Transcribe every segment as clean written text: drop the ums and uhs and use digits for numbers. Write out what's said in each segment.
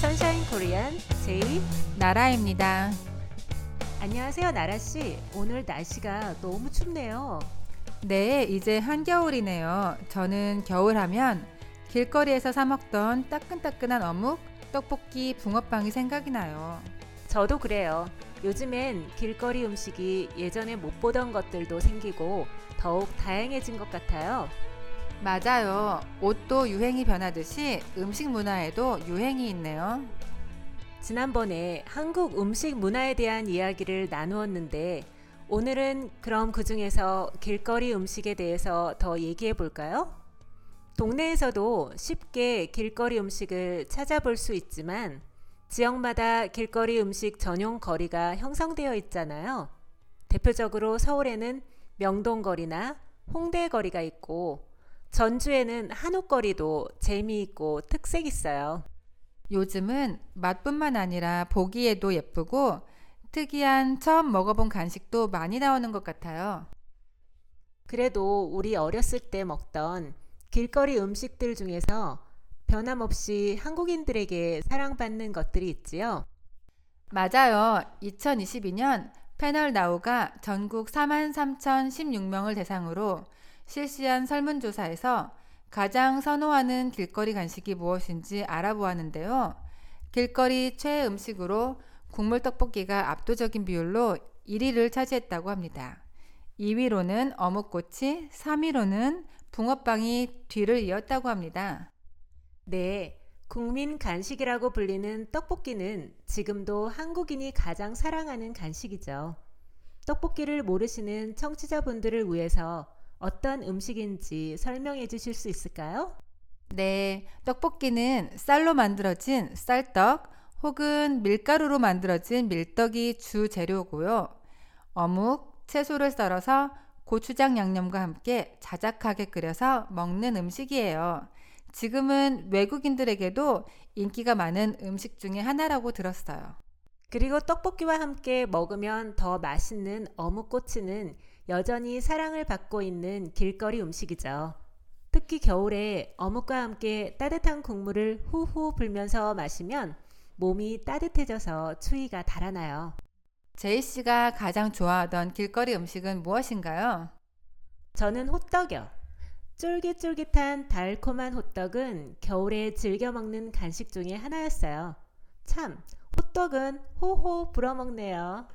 Sunshine Korean 제 나라입니다. 안녕하세요, 나라씨. 오늘 날씨가 너무 춥네요. 네, 이제 한겨울이네요. 저는 겨울하면 길거리에서 사 먹던 따끈따끈한 어묵, 떡볶이, 붕어빵이 생각이 나요. 저도 그래요. 요즘엔 길거리 음식이 예전에 못 보던 것들도 생기고 더욱 다양해진 것 같아요. 맞아요. 옷도 유행이 변하듯이 음식 문화에도 유행이 있네요. 지난번에 한국 음식 문화에 대한 이야기를 나누었는데 오늘은 그럼 그 중에서 길거리 음식에 대해서 더 얘기해 볼까요? 동네에서도 쉽게 길거리 음식을 찾아볼 수 있지만 지역마다 길거리 음식 전용 거리가 형성되어 있잖아요. 대표적으로 서울에는 명동거리나 홍대거리가 있고 전주에는 한옥거리도 재미있고 특색 있어요. 요즘은 맛뿐만 아니라 보기에도 예쁘고 특이한 처음 먹어본 간식도 많이 나오는 것 같아요. 그래도 우리 어렸을 때 먹던 길거리 음식들 중에서 변함없이 한국인들에게 사랑받는 것들이 있지요. 맞아요. 2022년 패널나우가 전국 43,016명을 대상으로 실시한 설문조사에서 가장 선호하는 길거리 간식이 무엇인지 알아보았는데요. 길거리 최애 음식으로 국물떡볶이가 압도적인 비율로 1위를 차지했다고 합니다. 2위로는 어묵꼬치, 3위로는 붕어빵이 뒤를 이었다고 합니다. 네, 국민 간식이라고 불리는 떡볶이는 지금도 한국인이 가장 사랑하는 간식이죠. 떡볶이를 모르시는 청취자분들을 위해서 어떤 음식인지 설명해 주실 수 있을까요? 네, 떡볶이는 쌀로 만들어진 쌀떡 혹은 밀가루로 만들어진 밀떡이 주 재료고요. 어묵, 채소를 썰어서 고추장 양념과 함께 자작하게 끓여서 먹는 음식이에요. 지금은 외국인들에게도 인기가 많은 음식 중에 하나라고 들었어요. 그리고 떡볶이와 함께 먹으면 더 맛있는 어묵꼬치는 여전히 사랑을 받고 있는 길거리 음식이죠. 특히 겨울에 어묵과 함께 따뜻한 국물을 후후 불면서 마시면 몸이 따뜻해져서 추위가 달아나요. 제이 씨가 가장 좋아하던 길거리 음식은 무엇인가요? 저는 호떡이요. 쫄깃쫄깃한 달콤한 호떡은 겨울에 즐겨 먹는 간식 중에 하나였어요. 참, 호떡은 호호 불어먹네요.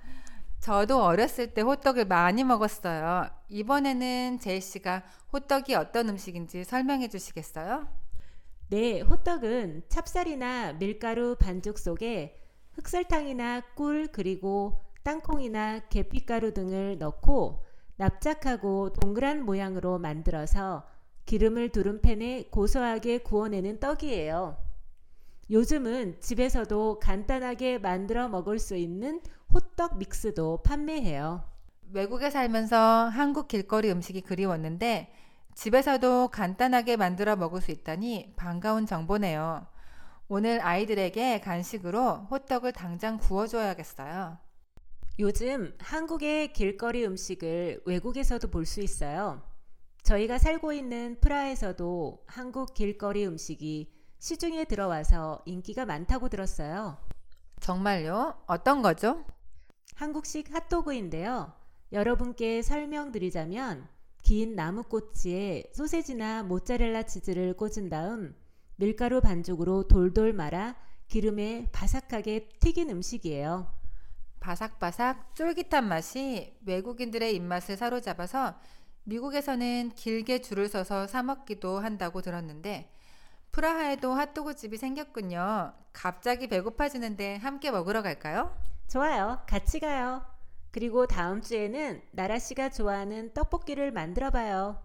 저도 어렸을 때 호떡을 많이 먹었어요. 이번에는 제이 씨가 호떡이 어떤 음식인지 설명해 주시겠어요? 네, 호떡은 찹쌀이나 밀가루 반죽 속에 흑설탕이나 꿀 그리고 땅콩이나 계피가루 등을 넣고 납작하고 동그란 모양으로 만들어서 기름을 두른 팬에 고소하게 구워내는 떡이에요. 요즘은 집에서도 간단하게 만들어 먹을 수 있는 호떡 믹스도 판매해요. 외국에 살면서 한국 길거리 음식이 그리웠는데 집에서도 간단하게 만들어 먹을 수 있다니 반가운 정보네요. 오늘 아이들에게 간식으로 호떡을 당장 구워줘야겠어요. 요즘 한국의 길거리 음식을 외국에서도 볼 수 있어요. 저희가 살고 있는 프라하에서도 한국 길거리 음식이 시중에 들어와서 인기가 많다고 들었어요. 정말요? 어떤 거죠? 한국식 핫도그인데요. 여러분께 설명드리자면 긴 나무꼬치에 소세지나 모짜렐라 치즈를 꽂은 다음 밀가루 반죽으로 돌돌 말아 기름에 바삭하게 튀긴 음식이에요. 바삭바삭 쫄깃한 맛이 외국인들의 입맛을 사로잡아서 미국에서는 길게 줄을 서서 사 먹기도 한다고 들었는데 프라하에도 핫도그집이 생겼군요. 갑자기 배고파지는데 함께 먹으러 갈까요? 좋아요. 같이 가요. 그리고 다음 주에는 나라씨가 좋아하는 떡볶이를 만들어 봐요.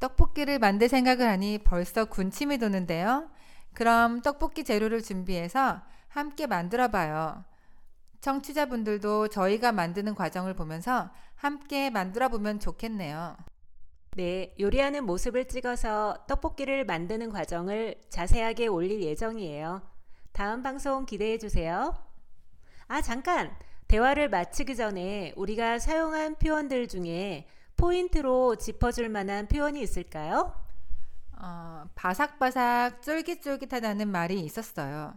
떡볶이를 만들 생각을 하니 벌써 군침이 도는데요. 그럼 떡볶이 재료를 준비해서 함께 만들어 봐요. 청취자분들도 저희가 만드는 과정을 보면서 함께 만들어 보면 좋겠네요. 네, 요리하는 모습을 찍어서 떡볶이를 만드는 과정을 자세하게 올릴 예정이에요. 다음 방송 기대해 주세요. 아, 잠깐! 대화를 마치기 전에 우리가 사용한 표현들 중에 포인트로 짚어줄 만한 표현이 있을까요? 바삭바삭 쫄깃쫄깃하다는 말이 있었어요.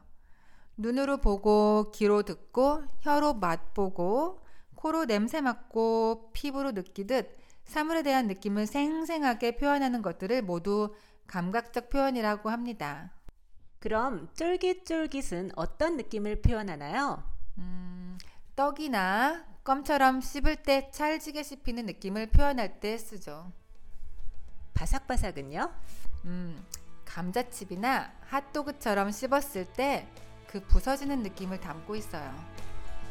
눈으로 보고, 귀로 듣고, 혀로 맛보고, 코로 냄새 맡고, 피부로 느끼듯 사물에 대한 느낌을 생생하게 표현하는 것들을 모두 감각적 표현이라고 합니다. 그럼 쫄깃쫄깃은 어떤 느낌을 표현하나요? 떡이나 껌처럼 씹을 때 찰지게 씹히는 느낌을 표현할 때 쓰죠. 바삭바삭은요? 감자칩이나 핫도그처럼 씹었을 때 그 부서지는 느낌을 담고 있어요.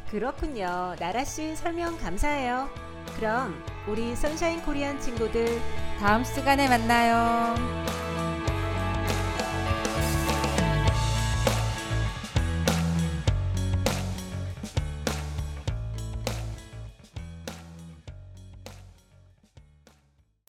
그렇군요. 나라씨 설명 감사해요. 그럼 우리 선샤인 코리안 친구들 다음 시간에 만나요.